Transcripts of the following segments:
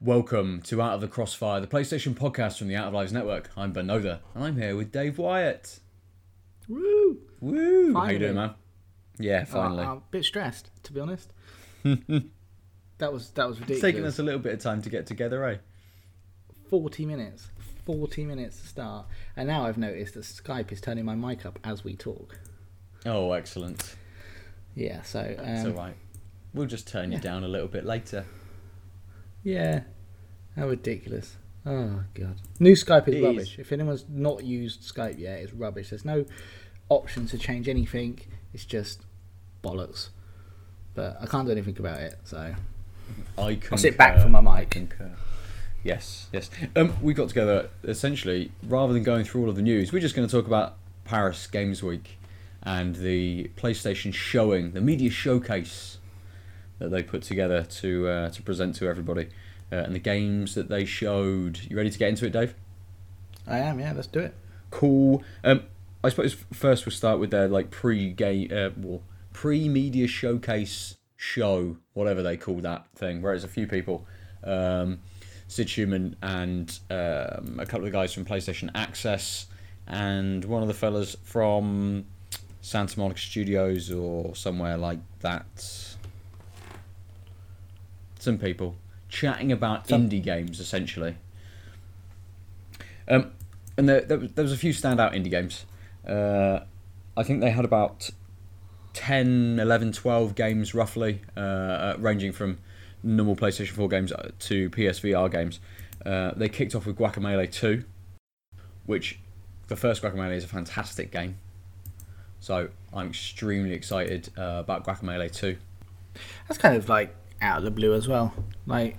Welcome to Out of the Crossfire, the PlayStation podcast from the Out of Lives Network. I'm Ben Oda, and I'm here with Dave Wyatt. Woo! Woo! Finally. How you doing, man? Yeah, finally. I'm a bit stressed, to be honest. That was ridiculous. It's taken us a little bit of time to get together, eh? 40 minutes to start. And now I've noticed that Skype is turning my mic up as we talk. Oh, excellent. Yeah, so... That's all right. We'll just turn you down a little bit later. Yeah. How ridiculous. Oh, God. New Skype is rubbish. If anyone's not used Skype yet, it's rubbish. There's no option to change anything. It's just bollocks. But I can't do anything about it, so... I'll sit back from my mic. Yes. We got together, essentially, rather than going through all of the news, we're just going to talk about Paris Games Week and the PlayStation showing, the media showcase that they put together to present to everybody, and the games that they showed. You ready to get into it, Dave? I am, yeah, let's do it. Cool. I suppose first we'll start with their pre-game, pre-media showcase show, whatever they call that thing, where it's a few people, Sid Schumann and a couple of guys from PlayStation Access, and one of the fellas from Santa Monica Studios or somewhere like that. Some people chatting about indie games, essentially. And there was a few standout indie games. I think they had about 10, 11, 12 games, roughly, ranging from normal PlayStation 4 games to PSVR games. They kicked off with Guacamelee 2, which the first Guacamelee is a fantastic game. So I'm extremely excited about Guacamelee 2. That's kind of like out of the blue as well. Like,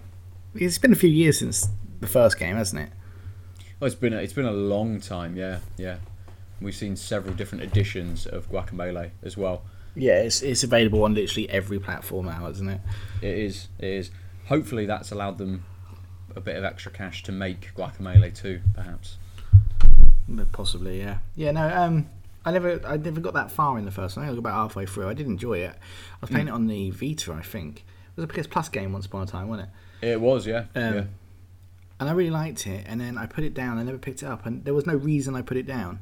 it's been a few years since the first game, hasn't it? Well, it's been a long time, yeah. We've seen several different editions of Guacamelee as well. Yeah, it's available on literally every platform now, isn't it? It is. Hopefully that's allowed them a bit of extra cash to make Guacamelee 2, perhaps. Possibly, yeah. Yeah, no, I never got that far in the first one. I think I got about halfway through. I did enjoy it. I was playing it on the Vita, I think. It was a PS Plus game once upon a time, wasn't it? It was, yeah. And I really liked it, and then I put it down. I never picked it up, and there was no reason I put it down.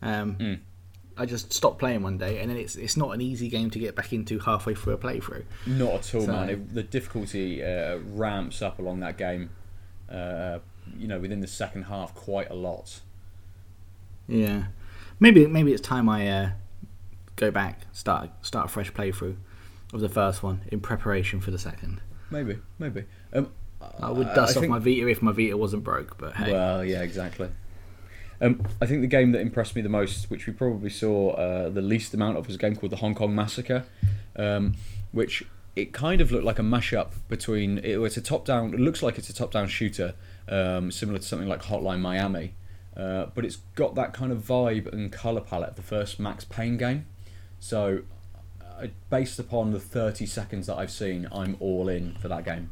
I just stopped playing one day, and then it's not an easy game to get back into halfway through a playthrough. Not at all, so, man. The difficulty ramps up along that game, within the second half quite a lot. Yeah, maybe it's time I go back, start a fresh playthrough of the first one in preparation for the second. Maybe. I would dust off my Vita if my Vita wasn't broke, but hey. Well, yeah, exactly. I think the game that impressed me the most, which we probably saw the least amount of, was a game called The Hong Kong Massacre, which it kind of looked like a mashup between... It looks like it's a top-down shooter, similar to something like Hotline Miami, but it's got that kind of vibe and colour palette of the first Max Payne game. So, based upon the 30 seconds that I've seen, I'm all in for that game.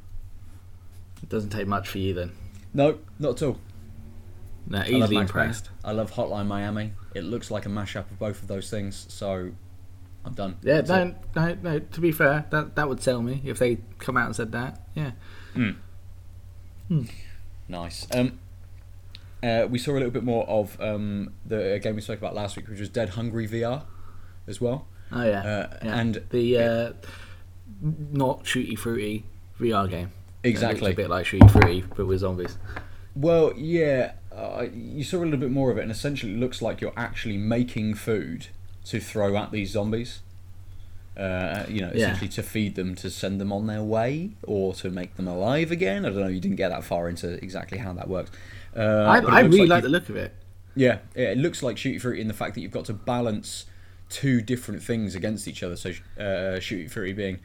It doesn't take much for you, then. No, not at all. No, easily impressed. I love Hotline Miami. It looks like a mashup of both of those things, so I'm done. Yeah, no. To be fair, that would sell me if they come out and said that. Yeah. Nice. We saw a little bit more of the game we spoke about last week, which was Dead Hungry VR, as well. Oh yeah. And the not Shooty Fruity VR game. Exactly. It's a bit like Shooty Fruity, but with zombies. Well, yeah. You saw a little bit more of it, and essentially it looks like you're actually making food to throw at these zombies. Essentially to feed them, to send them on their way, or to make them alive again. I don't know. You didn't get that far into exactly how that works. I really like the look of it. Yeah, it looks like Shooty Fruity in the fact that you've got to balance two different things against each other. So Shooty Fruity being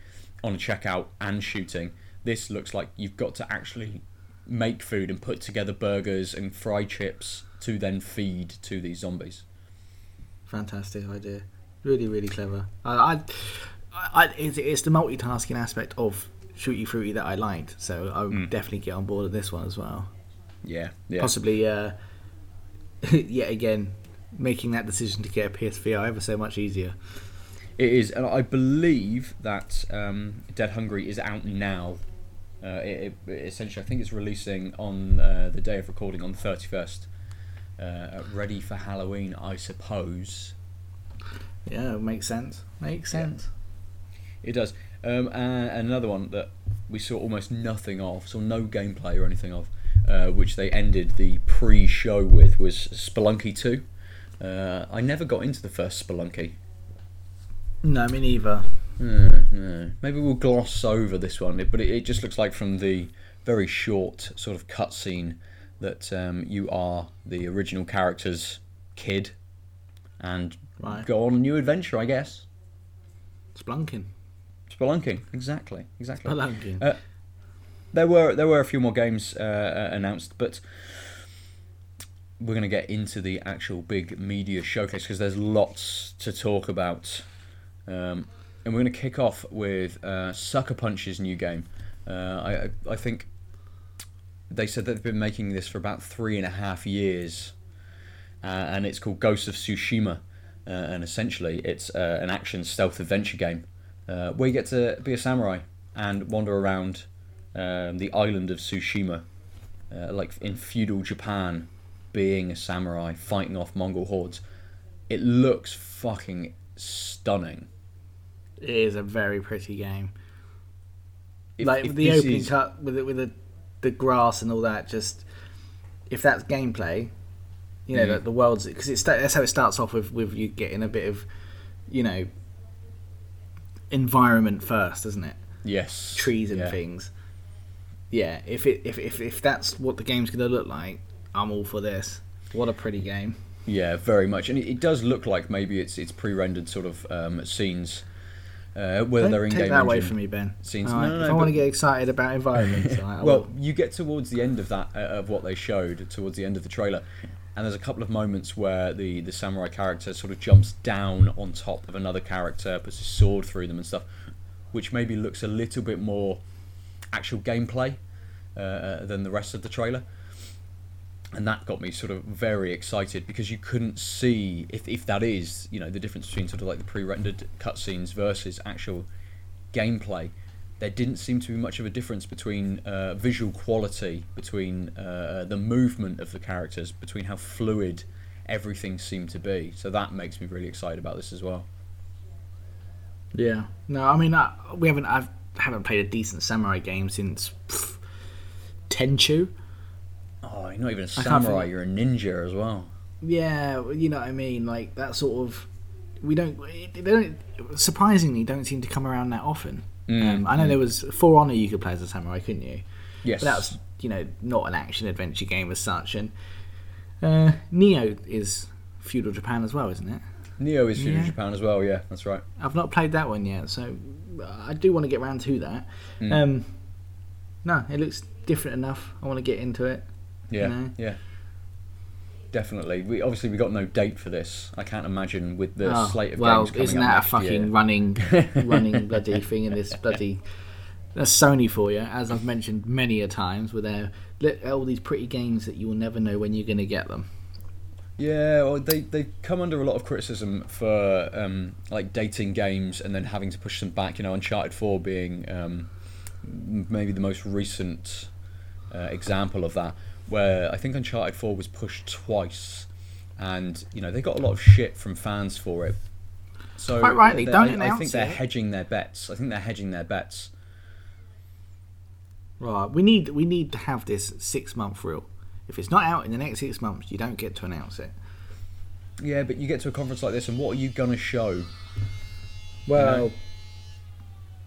on a checkout and shooting. This looks like you've got to actually make food and put together burgers and fry chips to then feed to these zombies. Fantastic idea. Really, really clever. It's the multitasking aspect of Shooty Fruity that I liked, so I would definitely get on board with this one as well. Yeah. Possibly, yet again, making that decision to get a PSVR ever so much easier. It is, and I believe that Dead Hungry is out now. It essentially, I think it's releasing on the day of recording on the 31st. Ready for Halloween, I suppose. Yeah, makes sense. Makes sense. Yeah. It does. And another one that we saw almost nothing of, saw no gameplay or anything of, which they ended the pre-show with, was Spelunky 2. I never got into the first Spelunky. No, me neither. No. Maybe we'll gloss over this one, but it just looks like from the very short sort of cutscene that you are the original character's kid and go on a new adventure, I guess. Spelunking, exactly. Spelunking. There were a few more games announced, but we're going to get into the actual big media showcase because there's lots to talk about. And we're going to kick off with Sucker Punch's new game. I think they said that they've been making this for about 3.5 years, and it's called Ghost of Tsushima, and essentially it's an action stealth adventure game. Where you get to be a samurai and wander around the island of Tsushima, like in feudal Japan, being a samurai, fighting off Mongol hordes. It looks fucking stunning. It is a very pretty game. If the opening cut with the grass and all that, just if that's gameplay, you know, the world's, because that's how it starts off with you getting a bit of, you know, environment first, isn't it? Yes. Trees and things. Yeah. If that's what the game's going to look like, I'm all for this. What a pretty game. Yeah, very much. And it does look like maybe it's pre-rendered sort of scenes. Whether they're in game engine. Take that away from me, Ben. Scenes. Right. No, I want to get excited about environments. Well, you get towards the end of that of what they showed towards the end of the trailer, and there's a couple of moments where the samurai character sort of jumps down on top of another character, puts his sword through them and stuff, which maybe looks a little bit more actual gameplay than the rest of the trailer. And that got me sort of very excited because you couldn't see if that is, you know, the difference between sort of like the pre-rendered cutscenes versus actual gameplay. There didn't seem to be much of a difference between visual quality, between the movement of the characters, between how fluid everything seemed to be. So that makes me really excited about this as well. Yeah. No, I mean, I haven't played a decent samurai game since Tenchu. Oh, you're not even a samurai, you're a ninja as well. Yeah, you know what I mean? Like, that sort of... They don't surprisingly don't seem to come around that often. I know there was... For Honor you could play as a samurai, couldn't you? Yes. But that was, you know, not an action-adventure game as such. And Neo is feudal Japan as well, isn't it? Neo is feudal Japan as well, yeah, that's right. I've not played that one yet, so I do want to get round to that. No, it looks different enough. I want to get into it. Yeah, yeah, definitely. We got no date for this. I can't imagine with the slate of games coming up. Well, isn't that a fucking running bloody thing in this bloody? That's Sony for you, as I've mentioned many a times, with their all these pretty games that you will never know when you're going to get them. Yeah, well, they come under a lot of criticism for like dating games and then having to push them back. You know, Uncharted 4 being maybe the most recent example of that. Where I think Uncharted 4 was pushed twice, and you know they got a lot of shit from fans for it. So quite rightly, I think they're hedging their bets. Right, we need to have this 6-month rule. If it's not out in the next 6 months, you don't get to announce it. Yeah, but you get to a conference like this, and what are you gonna show? Well, you know?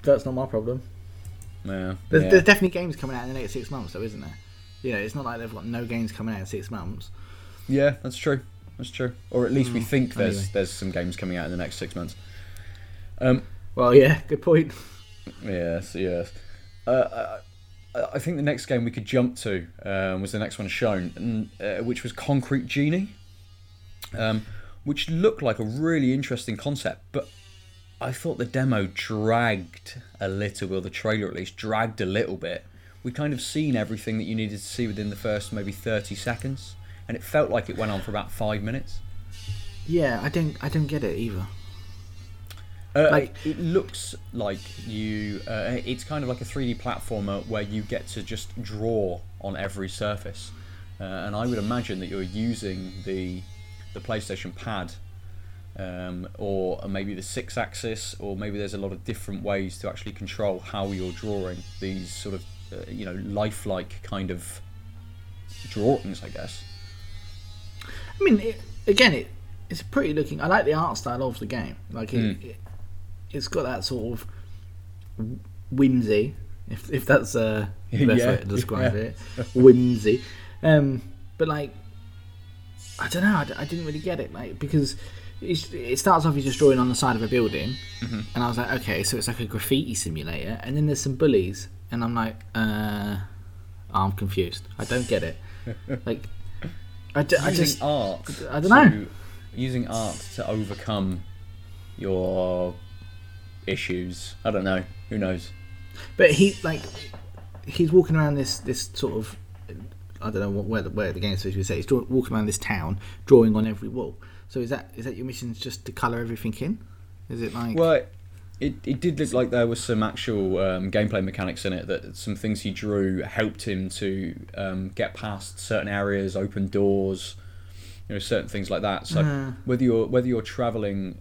That's not my problem. No, there's definitely games coming out in the next 6 months, though, isn't there? You know, it's not like they've got no games coming out in 6 months. Yeah, that's true. Or at least we think there's some games coming out in the next 6 months. Well, yeah, good point. Yes. I think the next game we could jump to was the next one shown, which was Concrete Genie, which looked like a really interesting concept, but I thought the demo dragged a little, or the trailer at least, dragged a little bit. We'd kind of seen everything that you needed to see within the first maybe 30 seconds, and it felt like it went on for about 5 minutes. Yeah, I don't get it either. It looks like you. It's kind of like a 3D platformer where you get to just draw on every surface, and I would imagine that you're using the PlayStation Pad, or maybe the 6-axis, or maybe there's a lot of different ways to actually control how you're drawing these sort of lifelike kind of drawings, I guess. I mean, it's pretty looking. I like the art style of the game. Like it's got that sort of whimsy, if that's the best way to describe it. Whimsy, but like I don't know. I didn't really get it, like, because it starts off you just drawing on the side of a building, and I was like, okay, so it's like a graffiti simulator, and then there's some bullies, and I'm like, I'm confused. I don't get it. Like using art to overcome your issues. I don't know. Who knows? But he's walking around this sort of, I don't know where the game's supposed to say. He's walking around this town, drawing on every wall. So is that your mission, just to colour everything in? Is it like? Well, it did look like there was some actual gameplay mechanics in it. That some things he drew helped him to get past certain areas, open doors. Certain things like that. So whether you're travelling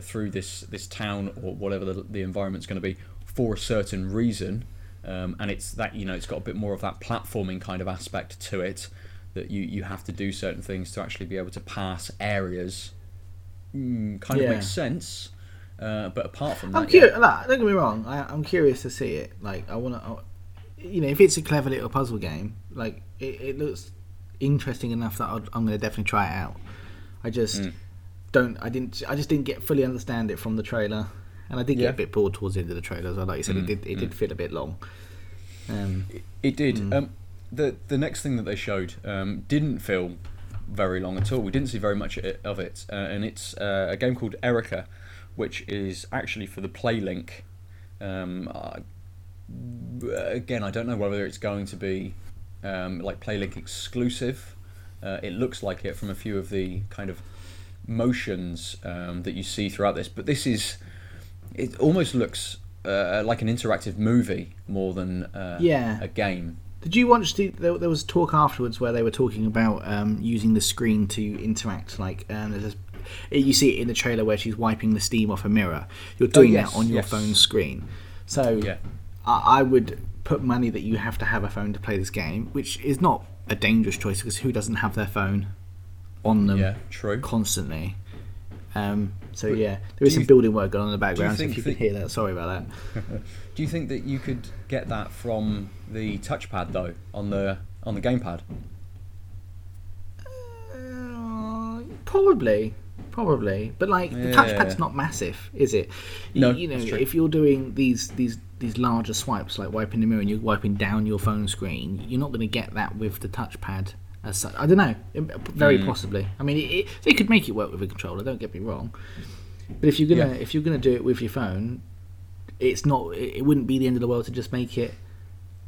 through this town or whatever the environment's going to be for a certain reason, and it's that it's got a bit more of that platforming kind of aspect to it, that you have to do certain things to actually be able to pass areas. Kind of makes sense. But apart from that, don't get me wrong. I'm curious to see it. Like I want to, if it's a clever little puzzle game, like it looks interesting enough that I'm going to definitely try it out. I just didn't get fully understand it from the trailer, and I did get a bit bored towards the end of the trailer as well. Like you said, it did feel a bit long. It did. The next thing that they showed didn't feel very long at all. We didn't see very much of it, and it's a game called Erica, which is actually for the PlayLink. Again, I don't know whether it's going to be like PlayLink exclusive. It looks like it from a few of the kind of motions that you see throughout this, but it almost looks like an interactive movie more than a game. Did you watch there was talk afterwards where they were talking about using the screen to interact, like you see it in the trailer where she's wiping the steam off a mirror. You're doing that on your phone screen, so I would put money that you have to have a phone to play this game, which is not a dangerous choice because who doesn't have their phone on them constantly? There is some building work going on in the background, so if you can hear that, sorry about that. Do you think that you could get that from the touchpad though, on the gamepad? Probably, but like the touchpad's not massive, is it? No, if you're doing these larger swipes, like wiping the mirror and you're wiping down your phone screen, you're not going to get that with the touchpad as such. I don't know, very possibly. I mean, they could make it work with a controller, don't get me wrong, but if you're gonna do it with your phone, it wouldn't be the end of the world to just make it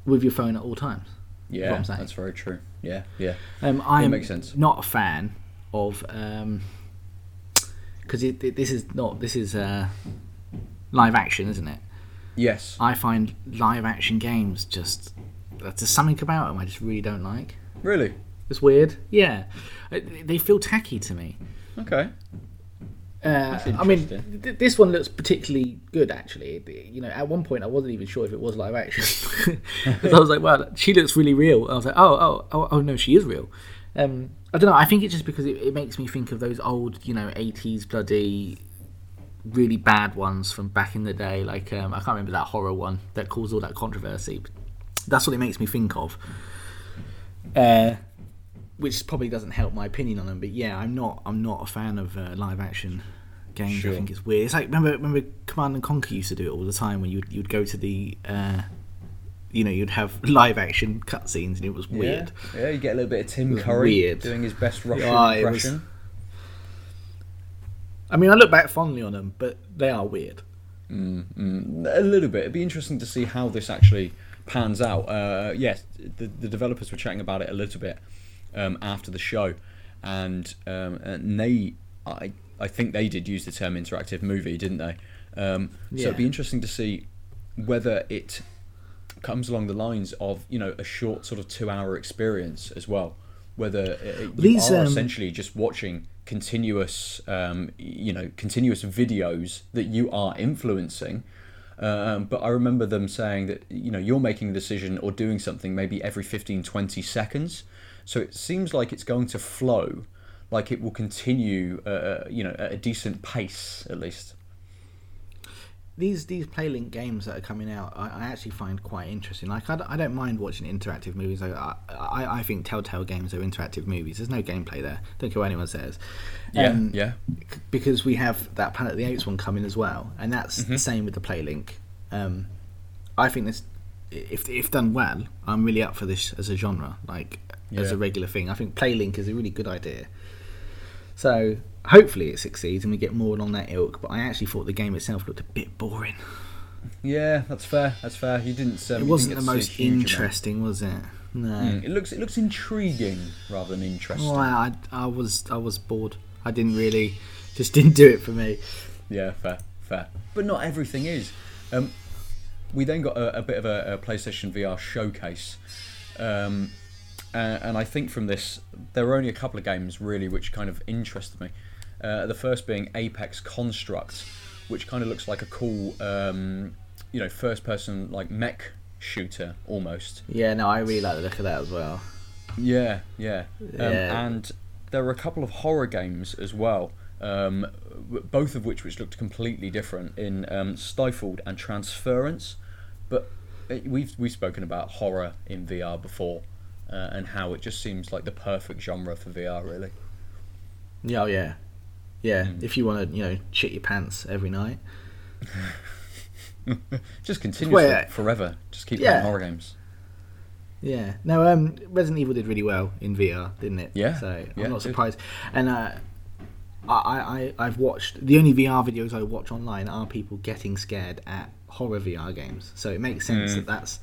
with your phone at all times. Yeah, that's very true. Yeah. I'm makes sense. Not a fan of because this is live action, isn't it? Yes, I find live action games there's something about them I just really don't like. Really? It's weird. Yeah, they feel tacky to me. Okay. I mean, this one looks particularly good actually. At one point I wasn't even sure if it was live action. I was like, "Wow, she looks really real." And I was like, "Oh, no, she is real." I don't know. I think it's just because it makes me think of those old, 80s bloody really bad ones from back in the day, like I can't remember that horror one that caused all that controversy, but that's what it makes me think of, which probably doesn't help my opinion on them. But I'm not a fan of live action games. Sure. I think it's weird. It's like remember Command & Conquer used to do it all the time, when you'd go to the you'd have live action cutscenes, and it was weird. Yeah, you get a little bit of Tim Curry doing his best Russian impression. I mean, I look back fondly on them, but they are weird. A little bit. It'd be interesting to see how this actually pans out. The developers were chatting about it a little bit after the show, and they, I think they did use the term interactive movie, didn't they? So it'd be interesting to see whether it comes along the lines of, you know, a short sort of 2-hour experience as well, whether you are essentially just watching continuous continuous videos that you are influencing. But I remember them saying that, you know, you're making a decision or doing something maybe every 15-20 seconds, so it seems like it's going to flow, like it will continue at a decent pace at least. These PlayLink games that are coming out, I actually find quite interesting. Like, I don't mind watching interactive movies. I think Telltale games are interactive movies. There's no gameplay there. Don't care what anyone says. Because we have that Planet of the Apes one coming as well, and that's the same with the PlayLink. I think this, if done well, I'm really up for this as a genre, as a regular thing. I think PlayLink is a really good idea. So hopefully it succeeds and we get more along that ilk, but I actually thought the game itself looked a bit boring. Yeah, that's fair. You didn't. It wasn't the most interesting, was it? No. It looks intriguing rather than interesting. Well, I was bored. I didn't do it for me. Yeah, fair. But not everything is. We then got a bit of a PlayStation VR showcase. And I think from this, there were only a couple of games really which kind of interested me. The first being Apex Construct, which kind of looks like a cool, first-person like mech shooter almost. Yeah, no, I really like the look of that as well. Yeah. And there were a couple of horror games as well, both of which looked completely different in Stifled and Transference. But we've spoken about horror in VR before. And how it just seems like the perfect genre for VR, really. Yeah, oh yeah. Yeah, if you want to, shit your pants every night. Just continuously, forever. Just keep playing horror games. Yeah. No, Resident Evil did really well in VR, didn't it? Yeah. So I'm not surprised. And I've watched... The only VR videos I watch online are people getting scared at horror VR games. So it makes sense that that's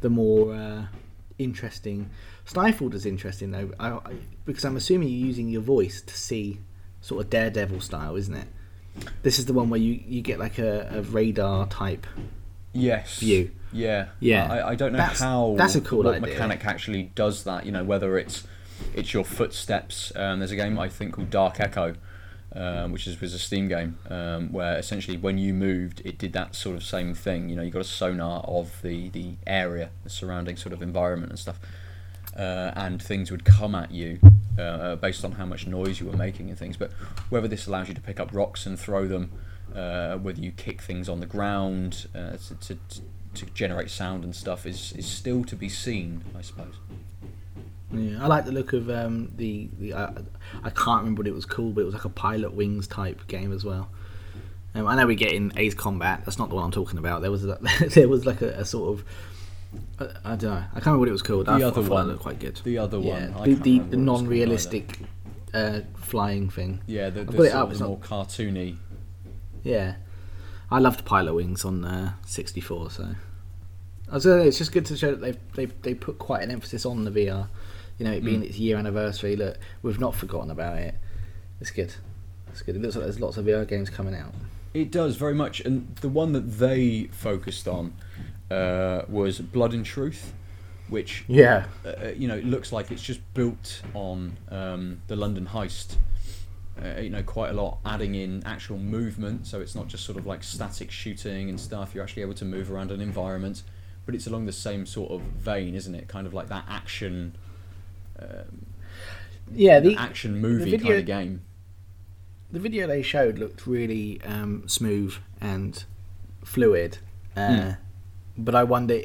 the more... interesting. Stifled is interesting though, because I'm assuming you're using your voice to see, sort of Daredevil style, isn't it? This is the one where you get like a radar type view. Yeah. I don't know that's a cool idea. Mechanic actually does that. You know, whether it's your footsteps. There's a game I think called Dark Echo, which was a Steam game, where essentially when you moved, it did that sort of same thing. You got a sonar of the area, the surrounding sort of environment and stuff, and things would come at you based on how much noise you were making and things. But whether this allows you to pick up rocks and throw them, whether you kick things on the ground to generate sound and stuff is still to be seen, I suppose. Yeah, I like the look of the I can't remember what it was called, but it was like a Pilot Wings type game as well. I know we get in Ace Combat. That's not the one I'm talking about. There was like a sort of I don't know. I can't remember what it was called. The other one looked quite good. The other one, the non-realistic flying thing. Yeah, the more cartoony. Yeah, I loved Pilot Wings on 64. So I was it's just good to show that they put quite an emphasis on the VR. It being its year anniversary, look, we've not forgotten about it. It's good. It looks like there's lots of VR games coming out. It does, very much. And the one that they focused on was Blood and Truth, which it looks like it's just built on the London heist. Quite a lot, adding in actual movement, so it's not just sort of like static shooting and stuff. You're actually able to move around an environment, but it's along the same sort of vein, isn't it? Kind of like that action... the action movie video, kind of game. The video they showed looked really smooth and fluid, but I wonder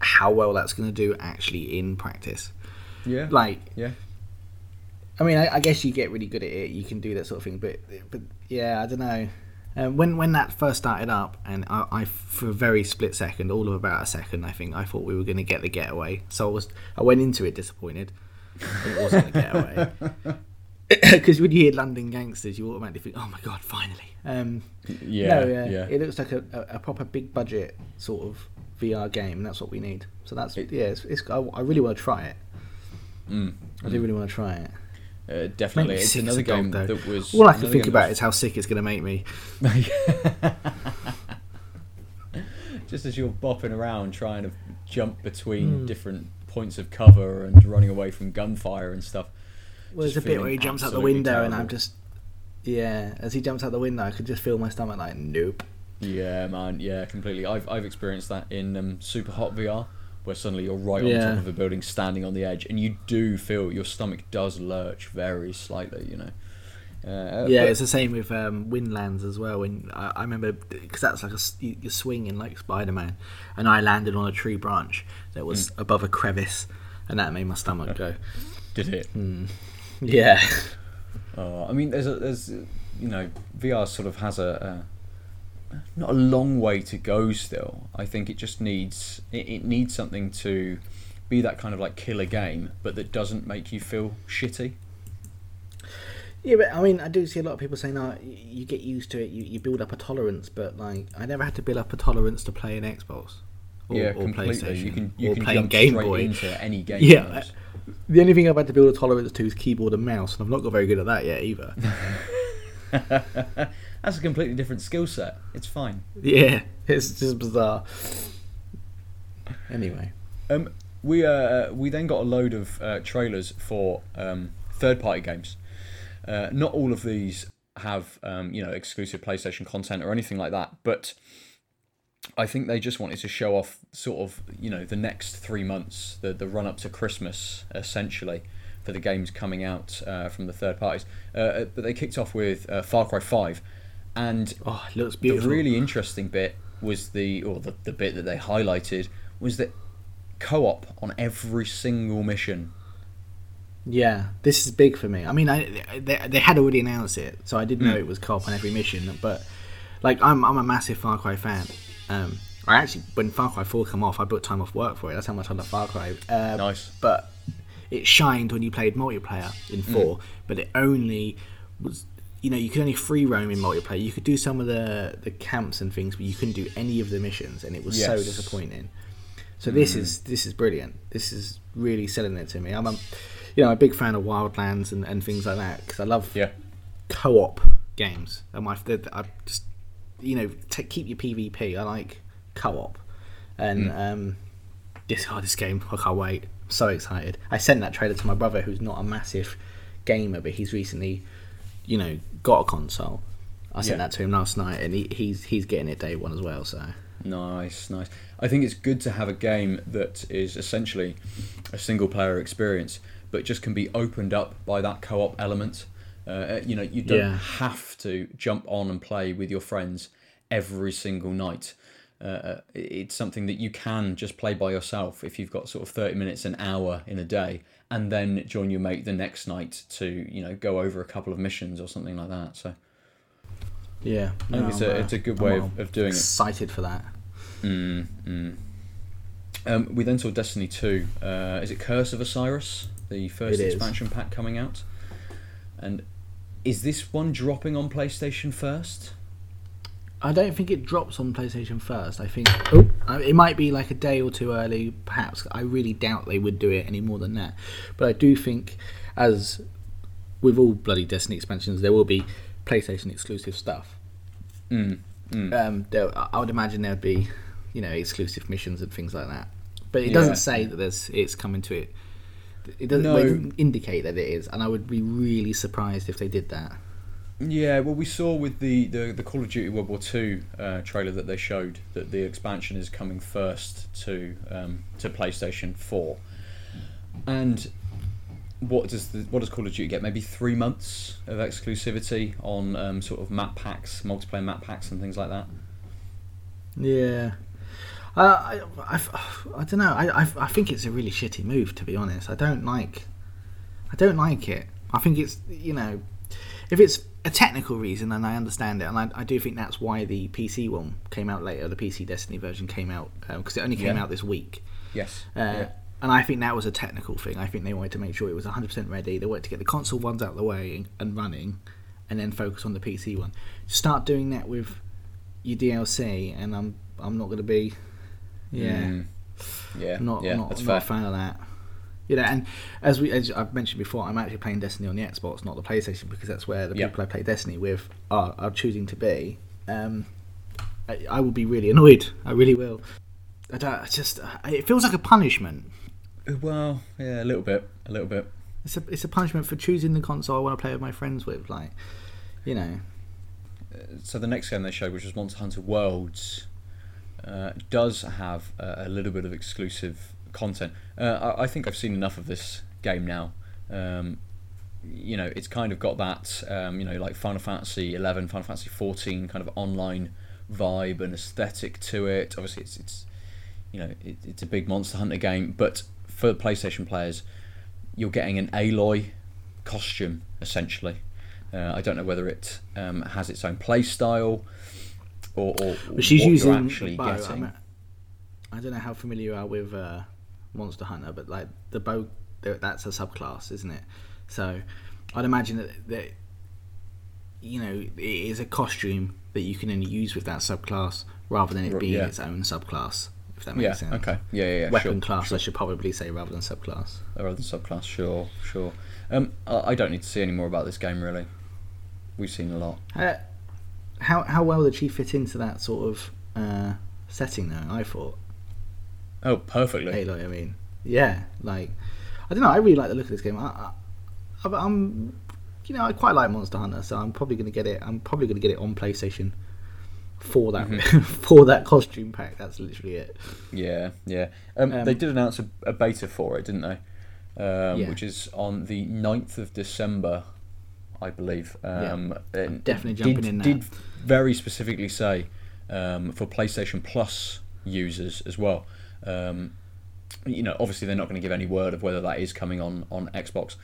how well that's going to do actually in practice. Yeah. I mean, I guess you get really good at it, you can do that sort of thing, but yeah, I don't know. When that first started up, and I for a very split second, all of about a second, I think I thought we were going to get the getaway. So I went into it disappointed. It wasn't a getaway, because when you hear London gangsters, you automatically think, "Oh my god, finally!" It looks like a proper big budget sort of VR game. And that's what we need. So that's I really want to try it. I do really want to try it. Definitely, it's another game that was. All I can think about is how sick it's going to make me. Just as you're bopping around trying to jump between different points of cover and running away from gunfire and stuff. Well, there's a bit where he jumps out the window, terrible. And I'm just, as he jumps out the window, I could just feel my stomach like, nope. Yeah, man, yeah, completely. I've experienced that in Super Hot VR, where suddenly you're right on top of a building, standing on the edge, and you do feel your stomach does lurch very slightly, you know. It's the same with Windlands as well. When I remember, because that's like you're swinging like Spider-Man, and I landed on a tree branch that was above a crevice, and that made my stomach go. Did it? Yeah. I mean, there's you know, VR sort of has a not a long way to go still. I think it just needs it needs something to be that kind of like killer game, but that doesn't make you feel shitty. Yeah, but I mean, I do see a lot of people saying, "Oh, you get used to it, you build up a tolerance." But like, I never had to build up a tolerance to play an Xbox or PlayStation. You can play Game Boy into any game. Yeah, the only thing I've had to build a tolerance to is keyboard and mouse, and I've not got very good at that yet either. That's a completely different skill set. It's fine. Yeah, it's just bizarre. Anyway, we then got a load of trailers for third-party games. Not all of these have exclusive PlayStation content or anything like that, but I think they just wanted to show off sort of the next 3 months, the run up to Christmas essentially, for the games coming out from the third parties. But they kicked off with Far Cry 5, and it looks beautiful. The really interesting bit was the bit that they highlighted was that co-op on every single mission. Yeah, this is big for me. I mean, they had already announced it, so I didn't know it was co-op on every mission. But like, I'm a massive Far Cry fan. I actually, when Far Cry 4 came off, I booked time off work for it. That's how much I love Far Cry. Nice. But it shined when you played multiplayer in 4, but it only was, you could only free roam in multiplayer. You could do some of the camps and things, but you couldn't do any of the missions, and it was so disappointing. So this is brilliant. This is really selling it to me. I'm a big fan of Wildlands and things like that, because I love co-op games. And I just, keep your PvP. I like co-op, and this game, I can't wait. I'm so excited. I sent that trailer to my brother, who's not a massive gamer, but he's recently, got a console. I sent that to him last night, and he's getting it day one as well. So. Nice. I think it's good to have a game that is essentially a single-player experience, but just can be opened up by that co-op element. You don't have to jump on and play with your friends every single night. It's something that you can just play by yourself if you've got sort of 30 minutes, an hour in a day, and then join your mate the next night to, go over a couple of missions or something like that. So, yeah, I think it's a good way of doing it. Excited for that. We then saw Destiny 2. Is it Curse of Osiris? The first expansion pack coming out. And is this one dropping on PlayStation first? I don't think it drops on PlayStation first. I think it might be like a day or two early, perhaps. I really doubt they would do it any more than that. But I do think, as with all bloody Destiny expansions, there will be PlayStation exclusive stuff. I would imagine there'd be, exclusive missions and things like that. But it doesn't say that it's coming to it. It doesn't indicate that it is, and I would be really surprised if they did that. Yeah, well, we saw with the Call of Duty World War II trailer that they showed that the expansion is coming first to PlayStation 4. And what does Call of Duty get? Maybe 3 months of exclusivity on sort of map packs, multiplayer map packs, and things like that. Yeah. I don't know. I think it's a really shitty move, to be honest. I don't like it. I think it's if it's a technical reason, and I understand it, and I do think that's why the PC one came out later. The PC Destiny version came out because it only came out this week. Yes. And I think that was a technical thing. I think they wanted to make sure it was 100% ready. They wanted to get the console ones out of the way and running, and then focus on the PC one. Start doing that with your DLC, and I'm not going to be. Yeah, I'm not a fan of that. You know, and as I've mentioned before, I'm actually playing Destiny on the Xbox, not the PlayStation, because that's where the people I play Destiny with are choosing to be. I will be really annoyed. I really will. It feels like a punishment. Well, yeah, a little bit. It's a punishment for choosing the console I want to play with my friends with, like, you know. So the next game they showed, which was Monster Hunter Worlds, does have a little bit of exclusive content. I think I've seen enough of this game now. You know, it's kind of got that, you know, like Final Fantasy XI, Final Fantasy XIV kind of online vibe and aesthetic to it. Obviously, it's you know, it's a big Monster Hunter game, but for the PlayStation players, you're getting an Aloy costume essentially. I don't know whether it has its own play style or what you're actually getting. I don't know how familiar you are with Monster Hunter, but like the bow, that's a subclass, isn't it? So I'd imagine that you know, it is a costume that you can only use with that subclass rather than it being its own subclass, if that makes sense. Okay. Yeah. Weapon class, I should probably say, rather than subclass. Rather than subclass, sure. I don't need to see any more about this game, really. We've seen a lot. How well did she fit into that sort of setting, though, I thought? Oh, perfectly. Aloy, I mean. Yeah, like, I don't know, I really like the look of this game. I'm, you know, I quite like Monster Hunter, so I'm probably going to get it. I'm probably going to get it on PlayStation for that for that costume pack. That's literally it. Yeah. They did announce a beta for it, didn't they? Which is on the 9th of December, I believe. I'm definitely jumping in now. Did very specifically say for PlayStation Plus users as well. You know, obviously they're not going to give any word of whether that is coming on Xbox.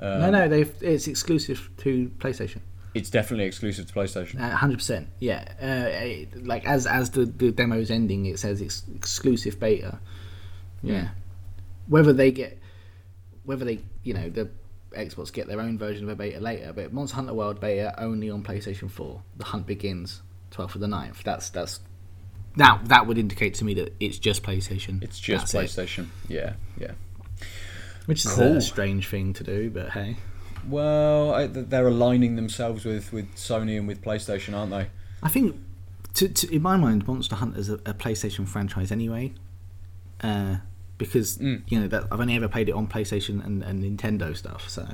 No, it's exclusive to PlayStation. It's definitely exclusive to PlayStation. 100%, yeah. Like as the demo's ending, it says it's exclusive beta. Yeah. Whether they, you know, the Xbox get their own version of a beta later, but Monster Hunter World beta only on PlayStation 4. The hunt begins 12th of the 9th. That would indicate to me that it's just PlayStation. It's just PlayStation. Yeah. Which is a strange thing to do, but hey. Well, they're aligning themselves with Sony and with PlayStation, aren't they? I think, in my mind, Monster Hunter is a PlayStation franchise anyway, because you know that I've only ever played it on PlayStation and Nintendo stuff. So.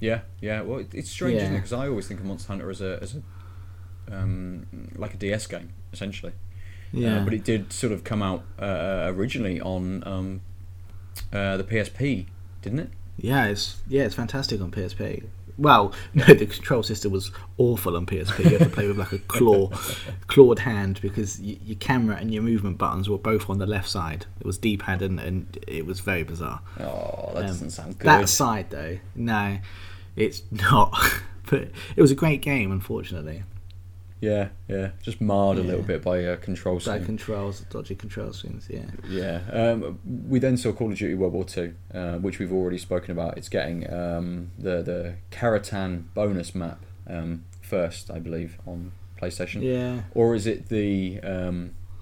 Yeah. Well, it's strange, isn't it? Because I always think of Monster Hunter as a like a DS game, essentially. Yeah. But it did sort of come out originally on. The PSP, didn't it? Yeah, it's fantastic on PSP. Well, no, the control system was awful on PSP. You had to play with like a clawed hand because your camera and your movement buttons were both on the left side. It was D-pad and it was very bizarre. Oh, that doesn't sound good. That side though, no, it's not. But it was a great game, unfortunately. Yeah, just marred a little bit by control scheme. Bad controls, dodgy control schemes, yeah. We then saw Call of Duty World War II, which we've already spoken about. It's getting the Karatan bonus map first, I believe, on PlayStation. Yeah. Or is it the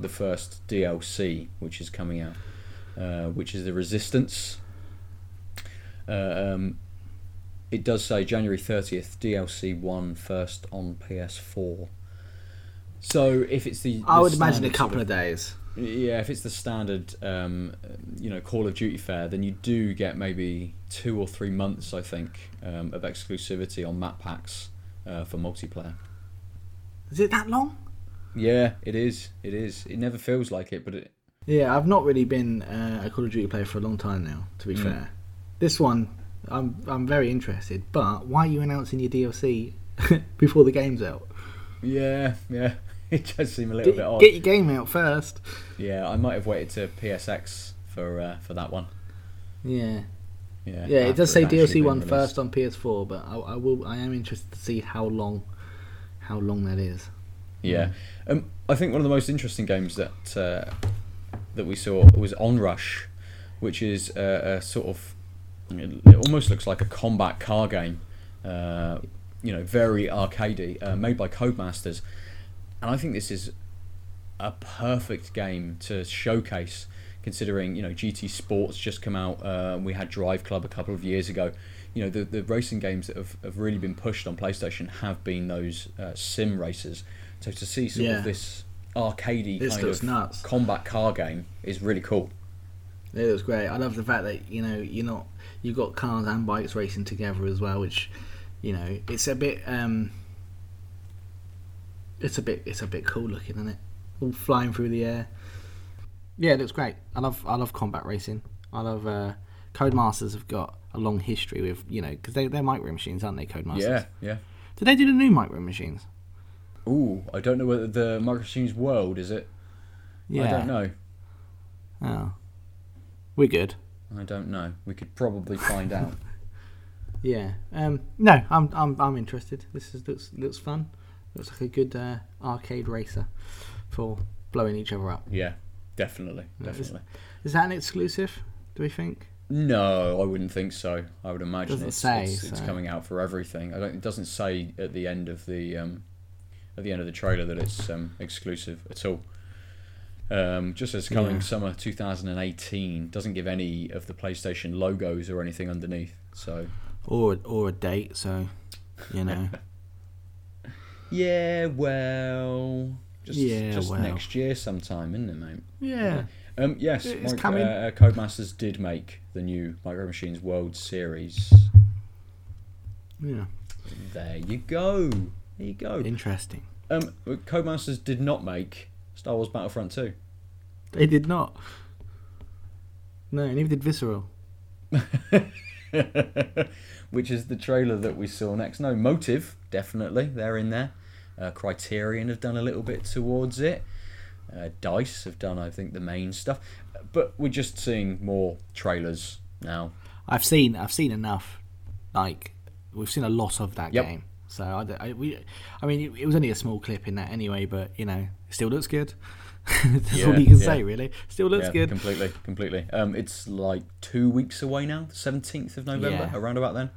first DLC, which is coming out, which is the Resistance. It does say January 30th, DLC 1 first on PS4. So if it's the I would imagine a couple of days. Yeah, if it's the standard, you know, Call of Duty fare, then you do get maybe 2 or 3 months, I think, of exclusivity on map packs for multiplayer. Is it that long? Yeah, it is. It never feels like it, but it. Yeah, I've not really been a Call of Duty player for a long time now. To be fair, this one. I'm very interested, but why are you announcing your DLC before the game's out? Yeah, it does seem a little bit odd. Get your game out first. Yeah, I might have waited to PSX for that one. Yeah. It does say DLC 1 first on PS4, but I am interested to see how long that is. Yeah, I think one of the most interesting games that we saw was Onrush, which is a sort of. It almost looks like a combat car game, you know, very arcadey, made by Codemasters, and I think this is a perfect game to showcase considering, you know, GT Sport's just come out. We had Drive Club a couple of years ago. You know, the racing games that have really been pushed on PlayStation have been those sim races. So to see sort of this arcadey kind of nuts. Combat car game is really cool. It was great. I love the fact that, you know, you've got cars and bikes racing together as well, which, you know, it's a bit cool looking, isn't it? All flying through the air. Yeah, it looks great. I love combat racing. I love Codemasters have got a long history with, you know, because they're micro machines, aren't they? Codemasters. Yeah, yeah. Did they do the new micro machines? Ooh, I don't know whether the micro machines world is it. Yeah. I don't know. Oh. We're good. I don't know. We could probably find out. Yeah. No, I'm interested. This looks fun. Looks like a good arcade racer for blowing each other up. Yeah, definitely. Is that an exclusive? Do we think? No, I wouldn't think so. I would imagine it's coming out for everything. It doesn't say at the end of the trailer that it's exclusive at all. Just as coming summer 2018, doesn't give any of the PlayStation logos or anything underneath, so or a date, so you know. Next year sometime, isn't it, mate? Yeah. Yes, it's coming. Codemasters did make the new Micro Machines World series. Yeah. There you go. Interesting. Codemasters did not make Star Wars Battlefront 2. They did not. No, neither did Visceral. Which is the trailer that we saw next. No, Motive, definitely. They're in there. Criterion have done a little bit towards it. DICE have done, I think, the main stuff. But we're just seeing more trailers now. I've seen enough. Like, we've seen a lot of that game. So it was only a small clip in that anyway, but you know, it still looks good. That's all you can say, really. Still looks good. Completely. It's like 2 weeks away now, the 17th of November, around about then,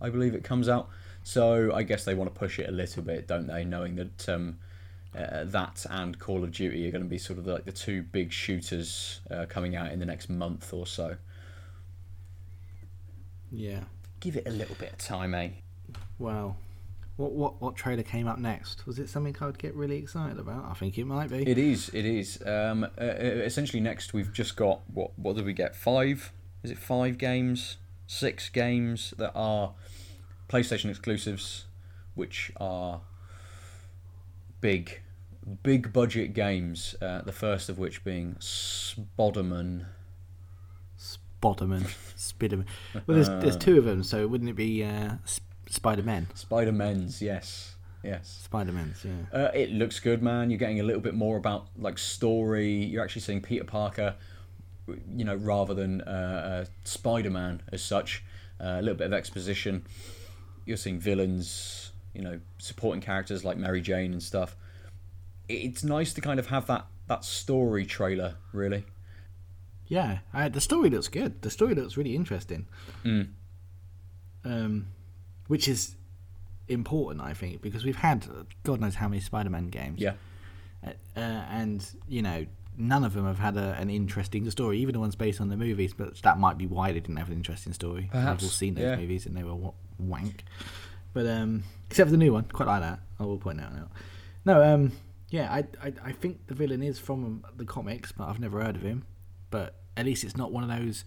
I believe it comes out. So I guess they want to push it a little bit, don't they? Knowing that that and Call of Duty are going to be sort of like the two big shooters coming out in the next month or so. Yeah. Give it a little bit of time, eh? Wow. What trailer came up next? Was it something I would get really excited about? I think it might be. It is. Essentially, next we've just got what did we get? 5? Is it 5 games? 6 games that are PlayStation exclusives, which are big budget games. The first of which being Spiderman. Well, there's 2 of them, so wouldn't it be? Spider-Man's, yes. Spider-Man's, yeah. It looks good, man. You're getting a little bit more about like story. You're actually seeing Peter Parker, you know, rather than Spider-Man as such. A little bit of exposition. You're seeing villains, you know, supporting characters like Mary Jane and stuff. It's nice to kind of have that story trailer, really. Yeah, the story looks good. The story looks really interesting. Which is important, I think, because we've had God knows how many Spider-Man games. Yeah. And, you know, none of them have had an interesting story, even the ones based on the movies, but that might be why they didn't have an interesting story. Perhaps. We've all seen those movies and they were wank. But, except for the new one, quite like that. I will point out now. No, I think the villain is from the comics, but I've never heard of him. But at least it's not one of those,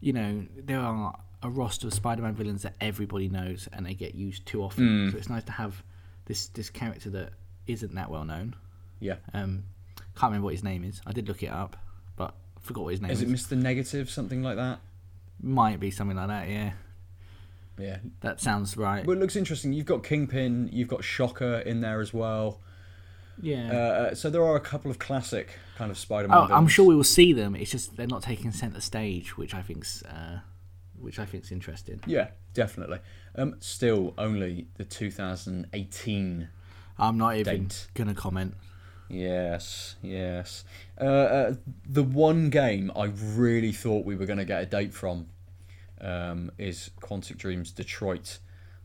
you know, there are a roster of Spider-Man villains that everybody knows and they get used too often. So it's nice to have this character that isn't that well known. Yeah. Can't remember what his name is. I did look it up, but forgot what his name is. Is it Mr. Negative, something like that? Might be something like that, yeah. Yeah. That sounds right. Well, it looks interesting. You've got Kingpin, you've got Shocker in there as well. Yeah. So there are a couple of classic kind of Spider-Man villains. I'm sure we will see them. It's just they're not taking centre stage, which I think's interesting. Yeah, definitely. Still only the 2018. I'm not even gonna comment. Yes. The one game I really thought we were gonna get a date from is Quantic Dream's Detroit.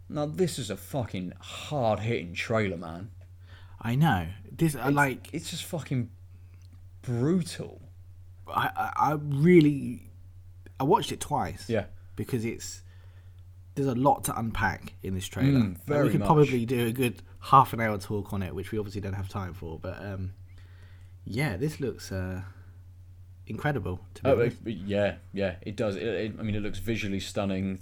Now this is a fucking hard-hitting trailer, man. I know. It's just fucking brutal. I watched it twice. Yeah, because there's a lot to unpack in this trailer. We could probably do a good half an hour talk on it, which we obviously don't have time for. But yeah, this looks incredible. It does. It looks visually stunning.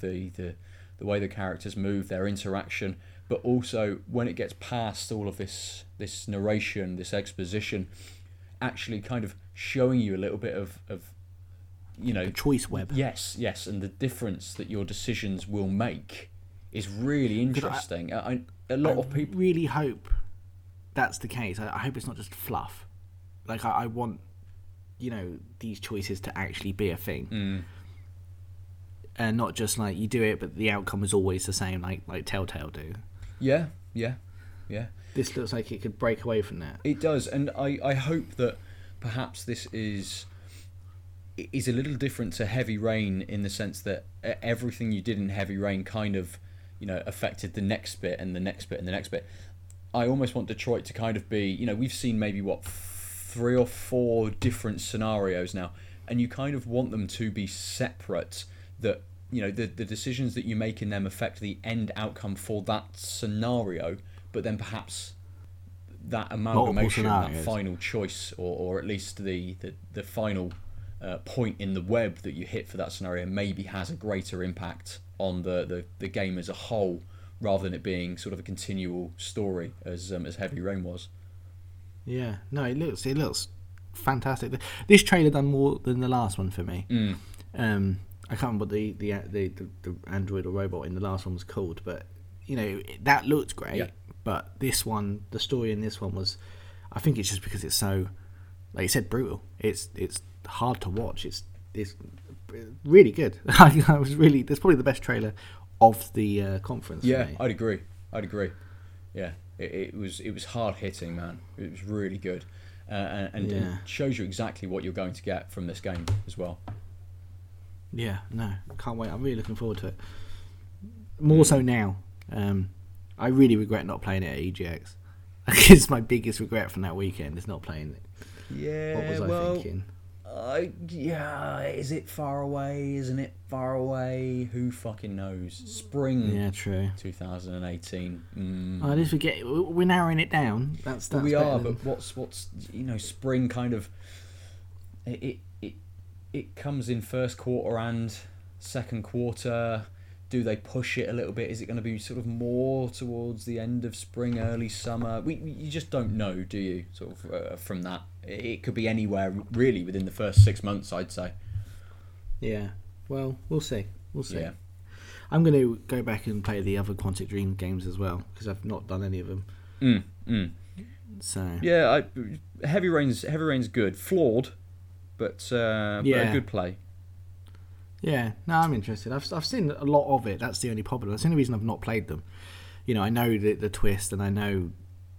The way the characters move, their interaction, but also when it gets past all of this narration, this exposition, actually kind of showing you a little bit of the choice web. Yes, and the difference that your decisions will make is really interesting. I really hope that's the case. I hope it's not just fluff. Like I want, these choices to actually be a thing. And not just like you do it, but the outcome is always the same, like Telltale do. Yeah. This looks like it could break away from that. It does, and I hope that perhaps this is a little different to Heavy Rain in the sense that everything you did in Heavy Rain kind of, affected the next bit and the next bit and the next bit. I almost want Detroit to kind of be, we've seen maybe three or four different scenarios now, and you kind of want them to be separate. That the decisions that you make in them affect the end outcome for that scenario, but then perhaps that amalgamation, that final choice, or at least the final point in the web that you hit for that scenario maybe has a greater impact on the game as a whole, rather than it being sort of a continual story as Heavy Rain was. Yeah, no, it looks fantastic. This trailer done more than the last one for me. I can't remember what the android or robot in the last one was called, but that looked great. Yeah. But this one, the story in this one was, I think it's just because it's so, like you said, brutal. It's hard to watch. It's really good. That's probably the best trailer of the conference. Yeah, for me. I'd agree. Yeah, it was hard hitting, man. It was really good, and it shows you exactly what you're going to get from this game as well. Yeah, no, can't wait. I'm really looking forward to it. More so now. I really regret not playing it at EGX. It's my biggest regret from that weekend, is not playing it. Yeah, what was I thinking? Is it far away? Isn't it far away? Who fucking knows? Spring. Yeah, true. 2018. I just forget. We're narrowing it down. That's we are. But what's spring kind of It comes in first quarter and second quarter. Do they push it a little bit? Is it going to be sort of more towards the end of spring, early summer? You just don't know, do you? Sort of from that, it could be anywhere really within the first 6 months, I'd say. Yeah. Well, we'll see. Yeah. I'm going to go back and play the other Quantic Dream games as well, because I've not done any of them. So. Yeah. Heavy Rain's good. Flawed. But a good play. Yeah, no, I'm interested. I've seen a lot of it. That's the only problem. That's the only reason I've not played them. I know the twist, and I know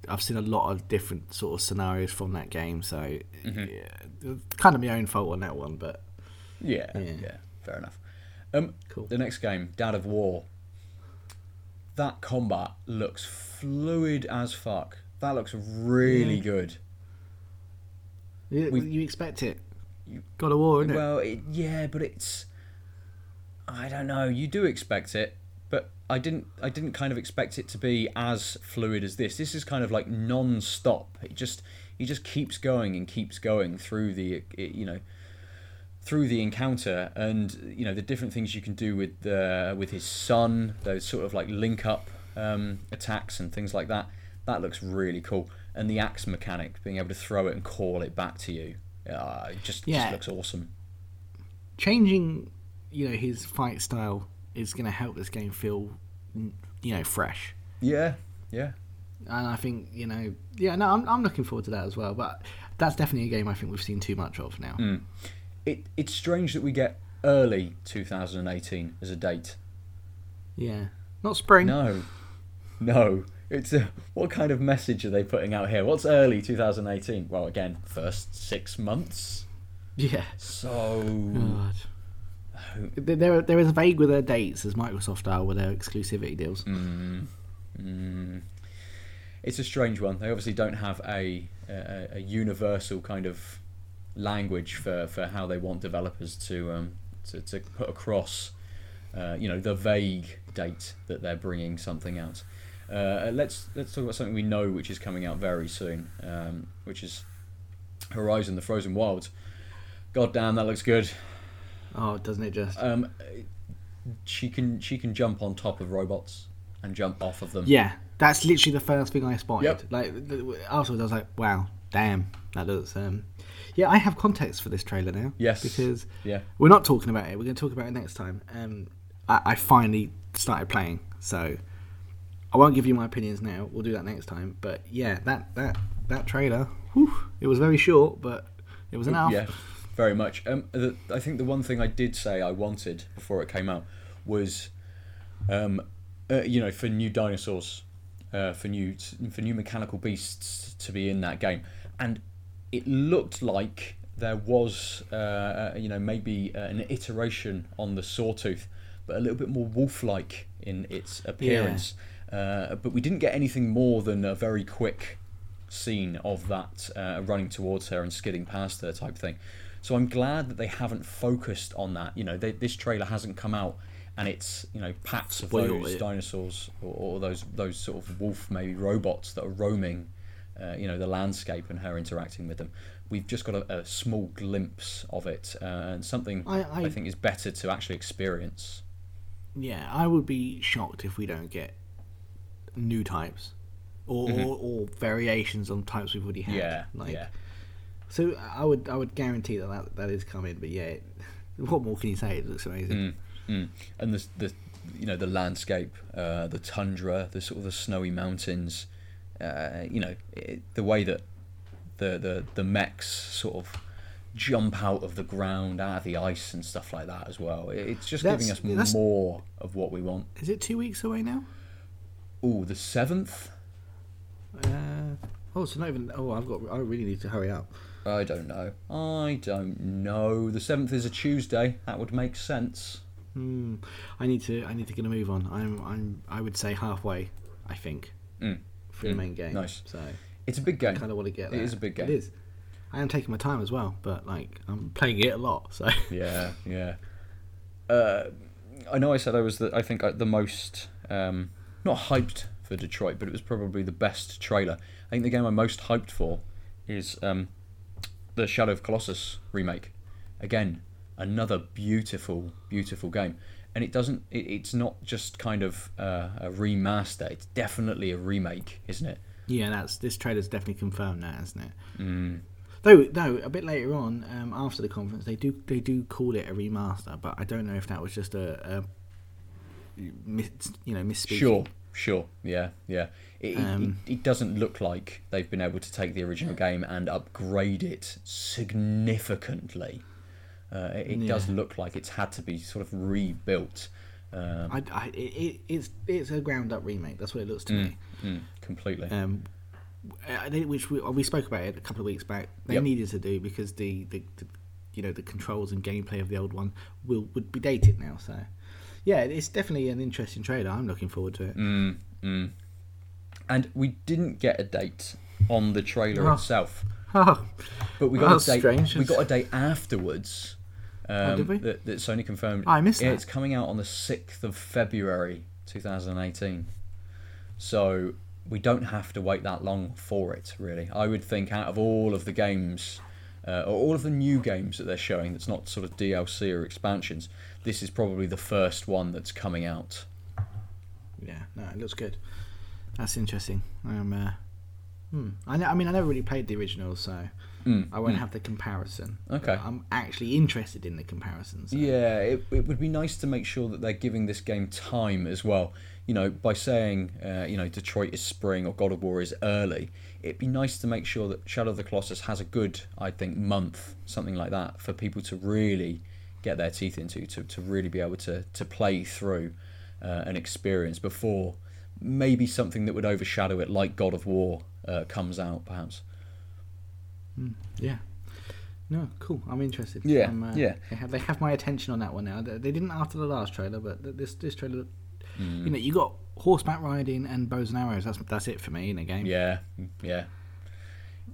I've seen a lot of different sort of scenarios from that game. So, yeah, kind of my own fault on that one, but yeah, fair enough. Cool. The next game, Dad of War. That combat looks fluid as fuck. That looks really good. You expect it. God of War, isn't it? Well, but it's, I don't know. You do expect it, but I didn't kind of expect it to be as fluid as this. This is kind of like non-stop. It just keeps going and keeps going through the encounter, and the different things you can do with his son, those sort of like link up attacks and things like that. That looks really cool. And the axe mechanic, being able to throw it and call it back to you, it just looks awesome. Changing, his fight style is going to help this game feel, fresh. Yeah. And I think, I'm looking forward to that as well. But that's definitely a game I think we've seen too much of now. It's strange that we get early 2018 as a date. Yeah, not spring. No. It's what kind of message are they putting out here? What's early 2018? Well, again, first 6 months. Yeah. So God. They're as vague with their dates as Microsoft are with their exclusivity deals. It's a strange one. They obviously don't have a universal kind of language for how they want developers to put across, you know, the vague date that they're bringing something out. Let's talk about something we know which is coming out very soon, which is Horizon: The Frozen Wilds. God damn, that looks good. Oh, doesn't it just? She can jump on top of robots and jump off of them. Yeah, that's literally the first thing I spotted. Yep. Like afterwards, I was like, wow, damn, that looks. Yeah, I have context for this trailer now. Yes, because we're not talking about it. We're going to talk about it next time. I finally started playing, so. I won't give you my opinions now. We'll do that next time. But yeah, that trailer, whew, it was very short, but it was enough. Yeah, very much. I think the one thing I did say I wanted before it came out was, you know, for new dinosaurs, for new mechanical beasts to be in that game, and it looked like there was, you know, maybe an iteration on the Sawtooth, but a little bit more wolf-like in its appearance. Yeah. But we didn't get anything more than a very quick scene of that running towards her and skidding past her type thing. So I'm glad that they haven't focused on that. You know, this trailer hasn't come out and it's, you know, packs of those dinosaurs or those sort of wolf maybe robots that are roaming, you know, the landscape and her interacting with them. We've just got a small glimpse of it and something I think is better to actually experience. Yeah, I would be shocked if we don't get new types or variations on types we've already had. So I would guarantee that is coming, but yeah, what more can you say? It looks amazing. And the you know, the landscape, the tundra, the sort of the snowy mountains, you know, the way that the mechs sort of jump out of the ground, out of the ice and stuff like that as well. It's just giving us more of what we want. Is it 2 weeks away now? Oh, the 7th. So not even. Oh, I really need to hurry up. I don't know. The 7th is a Tuesday. That would make sense. I need to get a move on. I would say halfway, I think, for the main game. Nice. So it's a big game. I kind of want to get there. It is a big game. It is. I am taking my time as well, but like I'm playing it a lot. So yeah. I know I said I was the most. Not hyped for Detroit, but it was probably the best trailer. I think the game I'm most hyped for is the Shadow of Colossus remake. Again, another beautiful, beautiful game, and it doesn't. It's not just kind of a remaster. It's definitely a remake, isn't it? Yeah, this trailer's definitely confirmed that, hasn't it? Though a bit later on, after the conference, they do call it a remaster, but I don't know if that was just misspeaking. Sure. Yeah. It doesn't look like they've been able to take the original game and upgrade it significantly. It does look like it's had to be sort of rebuilt. It's a ground up remake. That's what it looks to me. Completely. Which we spoke about it a couple of weeks back. They needed to do because the you know, the controls and gameplay of the old one would be dated now. So. Yeah, it's definitely an interesting trailer. I'm looking forward to it. And we didn't get a date on the trailer itself. But we got a date. Strange. We got a date afterwards. Did we? That Sony confirmed. I missed that. It's coming out on the 6th of February 2018. So we don't have to wait that long for it, really. I would think out of all of the games, or all of the new games that they're showing that's not sort of DLC or expansions, this is probably the first one that's coming out. Yeah, no, it looks good. That's interesting. I never really played the original, so I won't have the comparison. Okay. I'm actually interested in the comparisons. So. Yeah, it would be nice to make sure that they're giving this game time as well. You know, by saying, you know, Detroit is spring or God of War is early, it'd be nice to make sure that Shadow of the Colossus has a good, I think, month, something like that, for people to really get their teeth into, to really be able to play through an experience before maybe something that would overshadow it, like God of War, comes out, perhaps. Yeah. No, cool. I'm interested. Yeah, They have my attention on that one now. They didn't after the last trailer, but this trailer... You know, you got horseback riding and bows and arrows. That's it for me in a game. Yeah.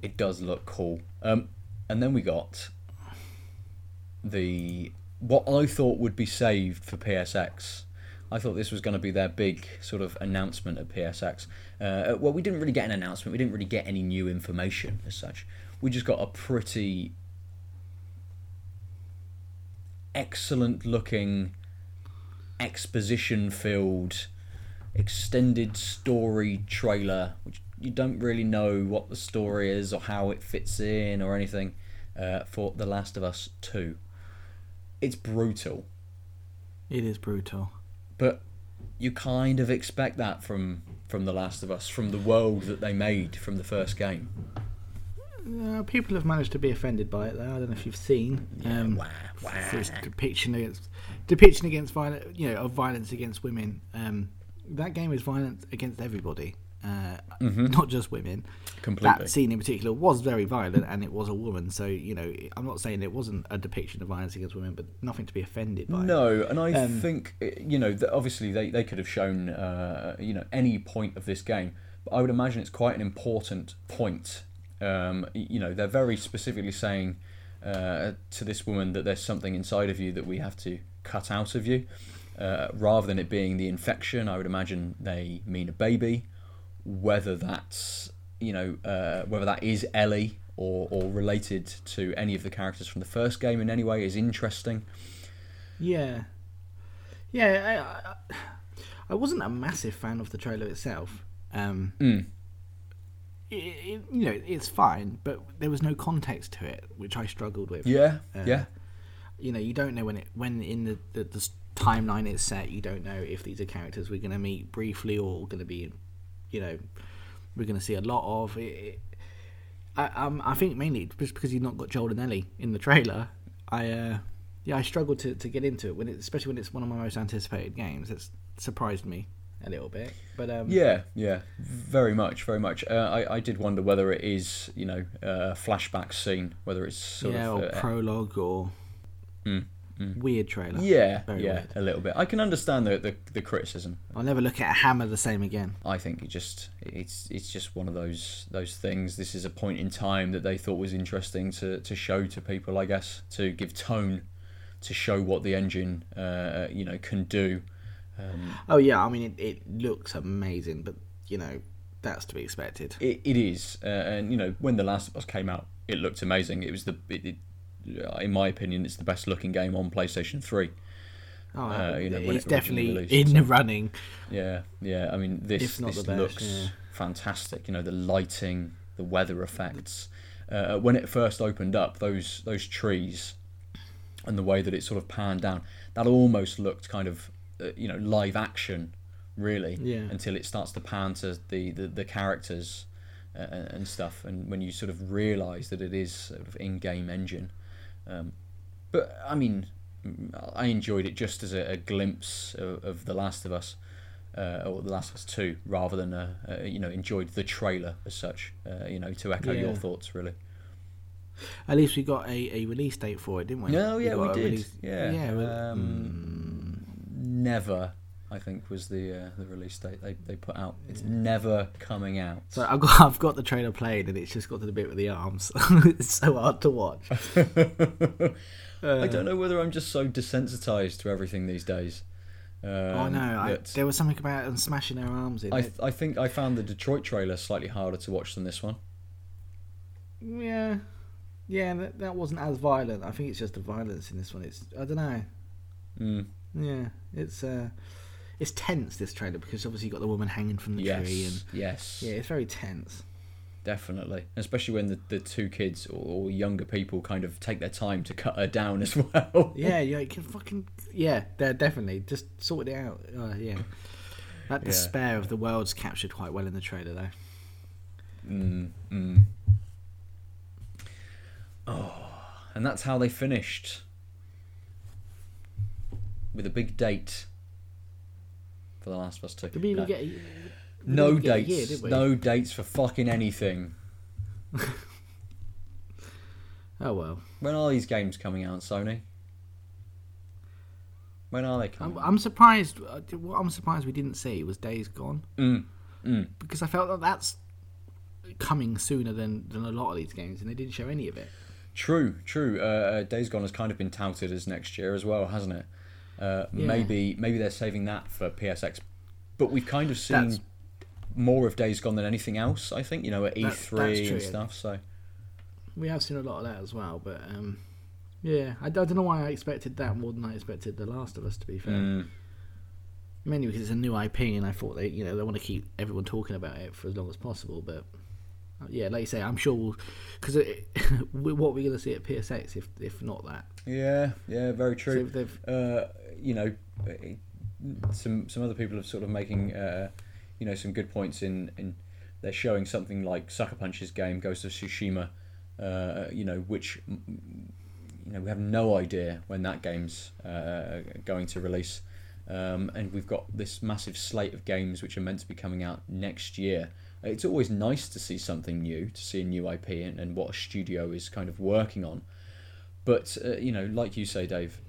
It does look cool. And then we got the what I thought would be saved for PSX. I thought this was going to be their big sort of announcement at PSX. Well, we didn't really get an announcement. We didn't really get any new information as such. We just got a pretty excellent-looking, exposition-filled, extended story trailer, which you don't really know what the story is or how it fits in or anything, for The Last of Us 2. It's brutal. It is brutal. But you kind of expect that from The Last of Us, from the world that they made from the first game. People have managed to be offended by it, though. I don't know if you've seen. Depiction against violence, of violence against women. That game is violence against everybody, not just women. Completely. That scene in particular was very violent, and it was a woman. So I'm not saying it wasn't a depiction of violence against women, but nothing to be offended by. No, and I think obviously they could have shown any point of this game, but I would imagine it's quite an important point. They're very specifically saying to this woman that there's something inside of you that we have to cut out of you. Rather than it being the infection, I would imagine they mean a baby. Whether that's, whether that is Ellie or related to any of the characters from the first game in any way is interesting. Yeah. Yeah, I wasn't a massive fan of the trailer itself. It's fine, but there was no context to it, which I struggled with. Yeah. You don't know when in the timeline it's set. You don't know if these are characters we're going to meet briefly or going to be, we're going to see a lot of. I think mainly just because you've not got Joel and Ellie in the trailer. I struggled to get into it especially when it's one of my most anticipated games. It's surprised me a little bit, but very much. I did wonder whether it is a flashback scene, whether it's sort of or prologue or weird trailer. Weird. A little bit. I can understand the criticism. I'll never look at a hammer the same again. I think it's just one of those things. This is a point in time that they thought was interesting to show to people, I guess, to give tone, to show what the engine can do. It looks amazing, but that's to be expected. It is, and when The Last of Us came out, it looked amazing. It was in my opinion, it's the best looking game on PlayStation 3. It's definitely released, in the running. Yeah. I mean, this looks fantastic. The lighting, the weather effects. When it first opened up, those trees, and the way that it sort of panned down, that almost looked kind of. Live action, really, until it starts to pan to the characters and stuff, and when you sort of realise that it is sort of in-game engine. But, I mean, I enjoyed it just as a glimpse of The Last of Us, or The Last of Us 2, rather than, enjoyed the trailer as such, to echo your thoughts, really. At least we got a release date for it, didn't we? We did. Release... Never, I think, was the release date they put out. It's never coming out. So I've got the trailer played, and it's just got to the bit with the arms. It's so hard to watch. I don't know whether I'm just so desensitized to everything these days. There was something about them smashing their arms in. I think I found the Detroit trailer slightly harder to watch than this one. Yeah, that wasn't as violent. I think it's just the violence in this one. It's, I don't know. Yeah, it's tense, this trailer, because obviously you got the woman hanging from the tree, and it's very tense. Definitely, especially when the two kids or younger people kind of take their time to cut her down as well. They're definitely just sorted it out. That despair of the world's captured quite well in the trailer, though. And that's how they finished. With a big date for The Last of Us 2. Did we even get dates? Year, did we? No dates for fucking anything. Oh well. When are these games coming out, Sony? When are they coming? I'm surprised. What I'm surprised we didn't see was Days Gone. Because I felt that's coming sooner than a lot of these games, and they didn't show any of it. True. Days Gone has kind of been touted as next year as well, hasn't it? Yeah. Maybe they're saving that for PSX. But we've kind of seen more of Days Gone than anything else, I think, you know, at E3 and stuff. So we have seen a lot of that as well. But yeah, I don't know why I expected that more than I expected The Last of Us, to be fair. Mainly because it's a new IP, and I thought they want to keep everyone talking about it for as long as possible. But yeah, like you say, I'm sure what we're going to see at PSX, if not that. Yeah, very true. So some other people are sort of making some good points in they're showing something like Sucker Punch's game Ghost of Tsushima, which we have no idea when that game's going to release. And we've got this massive slate of games which are meant to be coming out next year. It's always nice to see something new, to see a new IP and what a studio is kind of working on. But, like you say, Dave,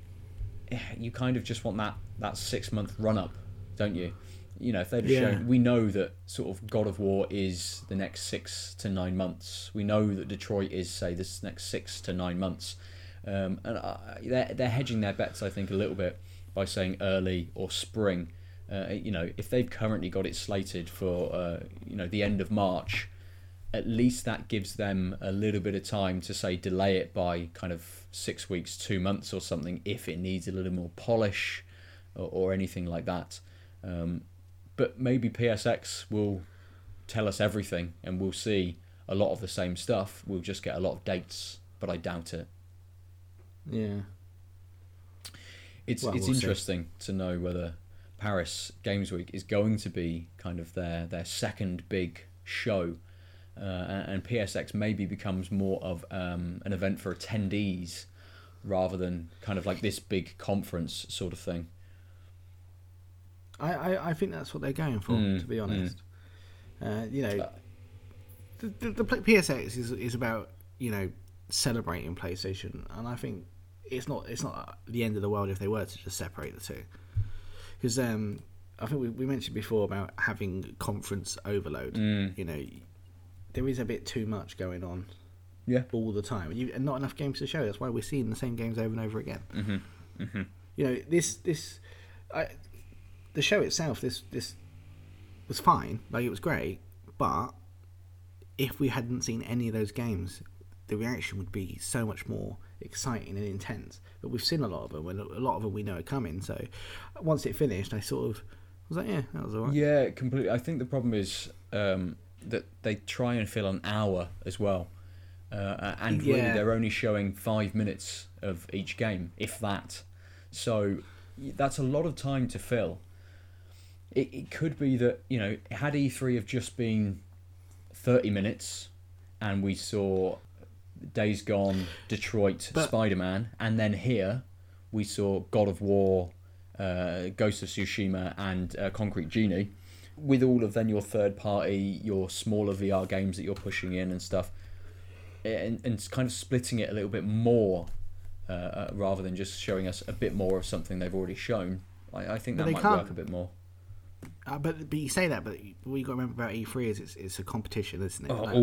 you kind of just want that 6-month run-up, don't you? If they'd shown... We know that sort of God of War is the next 6 to 9 months. We know that Detroit is, say, this next 6 to 9 months. They're hedging their bets, I think, a little bit by saying early or spring. If they've currently got it slated for the end of March, at least that gives them a little bit of time to say delay it by kind of 6 weeks, 2 months or something if it needs a little more polish or anything like that. But maybe PSX will tell us everything and we'll see a lot of the same stuff. We'll just get a lot of dates, but I doubt it. Yeah. It's interesting to know whether Paris Games Week is going to be kind of their second big show, and PSX maybe becomes more of an event for attendees rather than kind of like this big conference sort of thing. I think that's what they're going for, to be honest. The PSX is about celebrating PlayStation, and I think it's not the end of the world if they were to just separate the two. Because I think we mentioned before about having conference overload. There is a bit too much going on all the time. And not enough games to show. That's why we're seeing the same games over and over again. Mm-hmm. Mm-hmm. The show itself, this was fine. Like, it was great. But if we hadn't seen any of those games, the reaction would be so much more exciting and intense, but we've seen a lot of them, and a lot of them we know are coming. So once it finished, I sort of was like, yeah, that was all right. Yeah, completely. I think the problem is that they try and fill an hour as well, and really they're only showing 5 minutes of each game, if that. So that's a lot of time to fill. It could be that had E3 have just been 30 minutes, and we saw Days Gone, Detroit, Spider-Man, and then here we saw God of War, Ghost of Tsushima, and Concrete Genie, with all of then your third party, your smaller VR games that you're pushing in and stuff, and kind of splitting it a little bit more rather than just showing us a bit more of something they've already shown. I think that might work a bit more. But you say that, but what you got to remember about E3 is it's a competition, isn't it? Oh, like,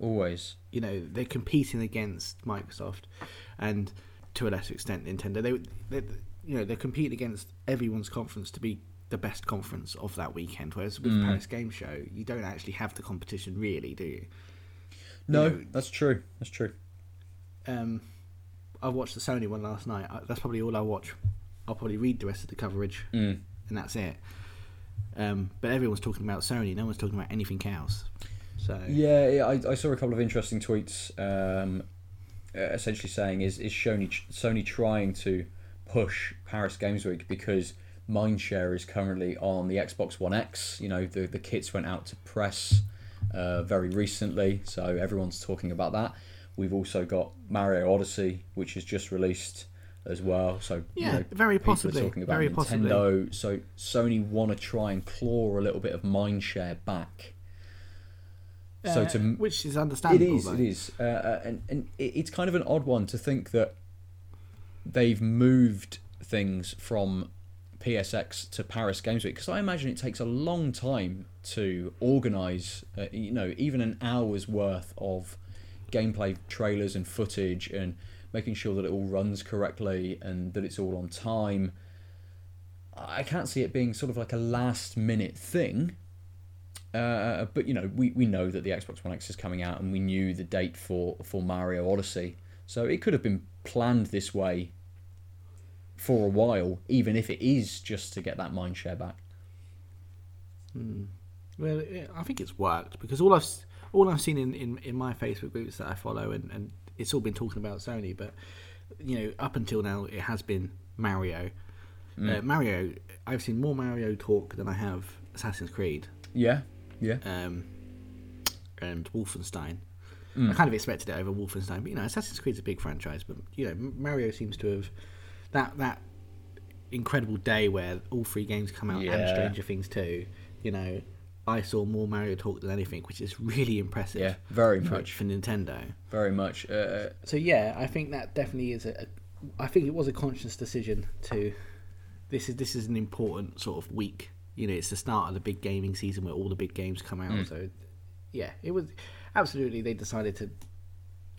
always. They're competing against Microsoft, and to a lesser extent Nintendo. They compete against everyone's conference to be the best conference of that weekend. Whereas with Paris Game Show, you don't actually have the competition, really, do you? No, that's true. I watched the Sony one last night. That's probably all I watch. I'll probably read the rest of the coverage, and that's it. But everyone's talking about Sony. No one's talking about anything else. So I saw a couple of interesting tweets, essentially saying is Sony trying to push Paris Games Week because mindshare is currently on the Xbox One X. The kits went out to press very recently, so everyone's talking about that. We've also got Mario Odyssey, which is just released as well, so very possibly talking about very Nintendo. Possibly. So Sony want to try and claw a little bit of mindshare back. Which is understandable. It is, and it's kind of an odd one to think that they've moved things from PSX to Paris Games Week, because I imagine it takes a long time to organise. Even an hour's worth of gameplay trailers and footage and making sure that it all runs correctly and that it's all on time. I can't see it being sort of like a last-minute thing. But, you know, we know that the Xbox One X is coming out, and we knew the date for Mario Odyssey. So it could have been planned this way for a while, even if it is just to get that mindshare back. Well, I think it's worked, because all I've seen in my Facebook groups that I follow, and it's all been talking about Sony, but, you know, up until now, it has been Mario. Mario, I've seen more Mario talk than I have Assassin's Creed. Yeah. And Wolfenstein. I kind of expected it over Wolfenstein, but, you know, Assassin's Creed's a big franchise, but, you know, Mario seems to have... That incredible day where all three games come out and Stranger Things 2, you know, I saw more Mario talk than anything, which is really impressive. Yeah, very much. For Nintendo. Very much. So, yeah, I think that definitely is I think it was a conscious decision to... This is an important sort of week. You know, it's the start of the big gaming season where all the big games come out. So, yeah, it was absolutely they decided to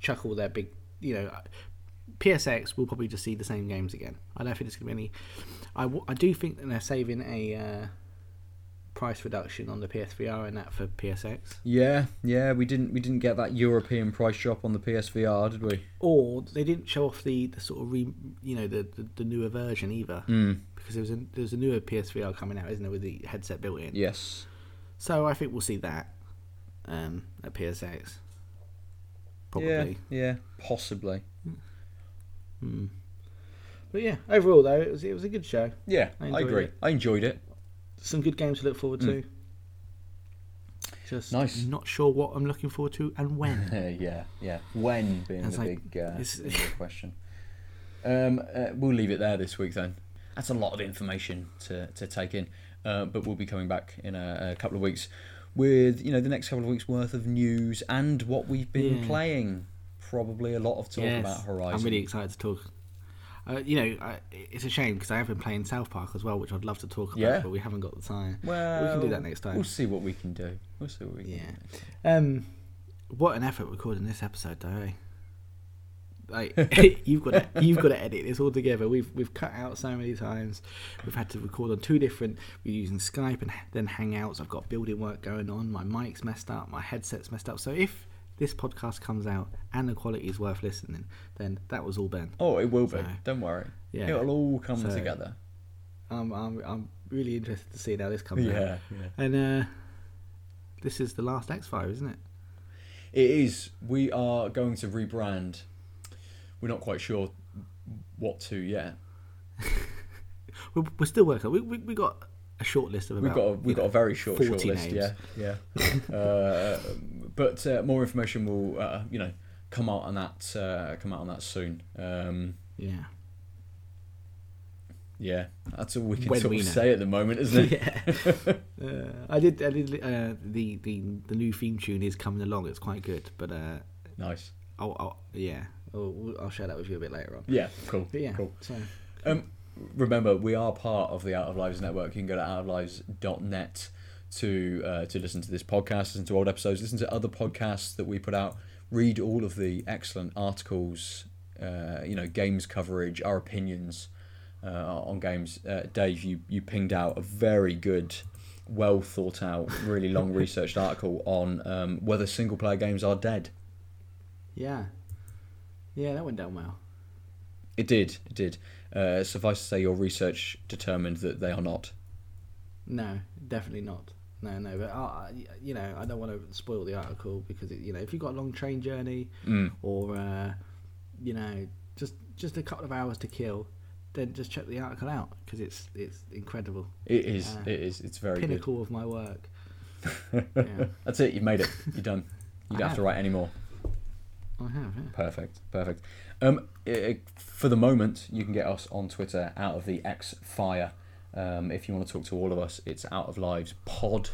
chuck all their big, you know, PSX. We'll probably just see the same games again. I don't think there's going to be any. I do think that they're saving a price reduction on the PSVR and that for PSX. Yeah, we didn't get that European price drop on the PSVR, did we? Or they didn't show off the sort of the newer version either. Because there's a newer PSVR coming out, isn't there, with the headset built in? Yes. So I think we'll see that at PSX. Probably. Yeah, possibly. But yeah, overall though, it was a good show. Yeah, I agree. I enjoyed it. Some good games to look forward to. Just nice. Not sure what I'm looking forward to and when. yeah. When being the big question. We'll leave it there this week then. That's a lot of information to take in, but we'll be coming back in a couple of weeks with, you know, the next couple of weeks worth of news and what we've been playing. Probably a lot of talk about Horizon. I'm really excited to talk. It's a shame because I have been playing South Park as well, which I'd love to talk about, but we haven't got the time. Well, we can do that next time. We'll see what we can do. What an effort recording this episode, though. Eh? Like you've got to edit this all together. We've cut out so many times. We've had to record on two different. We're using Skype and then Hangouts. I've got building work going on. My mic's messed up. My headset's messed up. So if this podcast comes out and the quality is worth listening, then that was all Ben. Oh, it will be. Don't worry. Yeah. It'll all come together. I'm really interested to see how this comes out. Yeah. And this is the last X5, isn't it? It is. We are going to rebrand. We're not quite sure what to yet. We're still working. We got a short list of about. We've got a very short list. Names. Yeah. But more information will, come out on that. Come out on that soon. Yeah. That's all we can say at the moment, isn't it? Yeah. I did the new theme tune is coming along. It's quite good, but nice. I'll share that with you a bit later on. Yeah. Cool. So. Remember, we are part of the Out of Lives network. You can go to outoflives.net to listen to this podcast, listen to old episodes, listen to other podcasts that we put out, read all of the excellent articles, games coverage, our opinions on games. Dave, you pinged out a very good, well thought out, really long researched article on whether single player games are dead. Yeah, that went down well. It did. Suffice to say, your research determined that they are not. No, definitely not. No. But I don't want to spoil the article because if you've got a long train journey or just a couple of hours to kill, then just check the article out because it's incredible. It is. It's very pinnacle good. Of my work. Yeah. That's it. You've made it. You're done. You don't have to write any more. I have, yeah. Perfect. For the moment, you can get us on Twitter, Out of the X Fire. If you want to talk to all of us, it's Out of Lives Pod.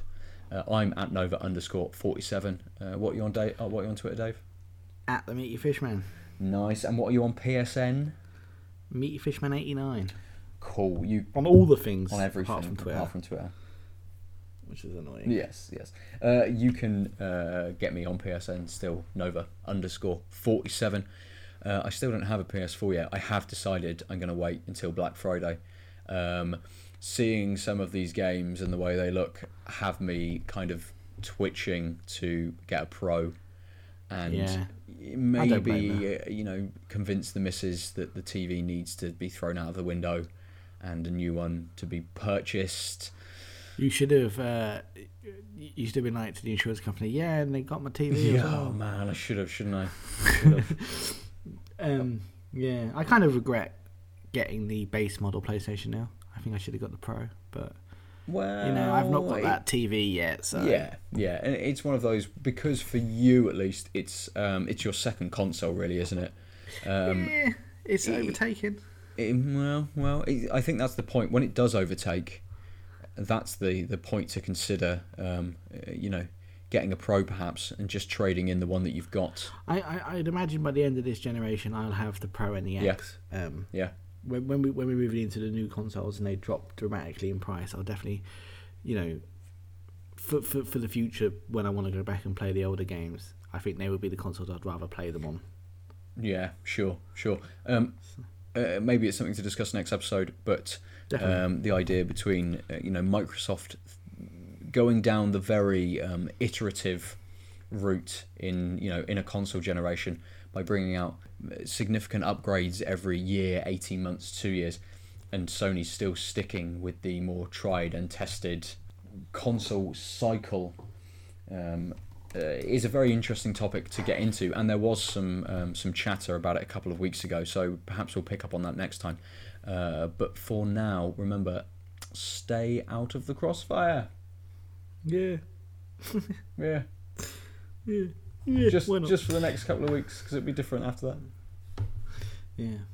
I'm at Nova_47. What are you on, Dave? What are you on Twitter, Dave? At the Meaty Fishman. Nice. And what are you on PSN? Meaty Fishman 89. Cool. You on all the things. On everything apart from Twitter. which is annoying. Yes. You can get me on PSN still, Nova_47. I still don't have a PS4 yet. I have decided I'm going to wait until Black Friday. Seeing some of these games and the way they look have me kind of twitching to get a Pro and maybe, you know, convince the missus that the TV needs to be thrown out of the window and a new one to be purchased. You should have been like to the insurance company, and they got my TV as well. Oh man, I should have, shouldn't I? I kind of regret getting the base model PlayStation now. I think I should have got the Pro, but well, you know, I've not got that TV yet. So yeah, and it's one of those, because for you at least, it's your second console, really, isn't it? It's overtaken. I think that's the point. When it does overtake, that's the point to consider. You know, getting a Pro perhaps, and just trading in the one that you've got. I'd imagine by the end of this generation, I'll have the Pro and the X. When we move into the new consoles and they drop dramatically in price, I'll definitely, you know, for the future, when I want to go back and play the older games, I think they would be the consoles I'd rather play them on. Yeah, sure. Maybe it's something to discuss next episode, but the idea between Microsoft going down the very iterative route in a console generation by bringing out significant upgrades every year, 18 months, 2 years, and Sony's still sticking with the more tried and tested console cycle is a very interesting topic to get into, and there was some chatter about it a couple of weeks ago, so perhaps we'll pick up on that next time. But for now, remember, stay out of the crossfire. Yeah. Just for the next couple of weeks, because it'll be different after that. Yeah.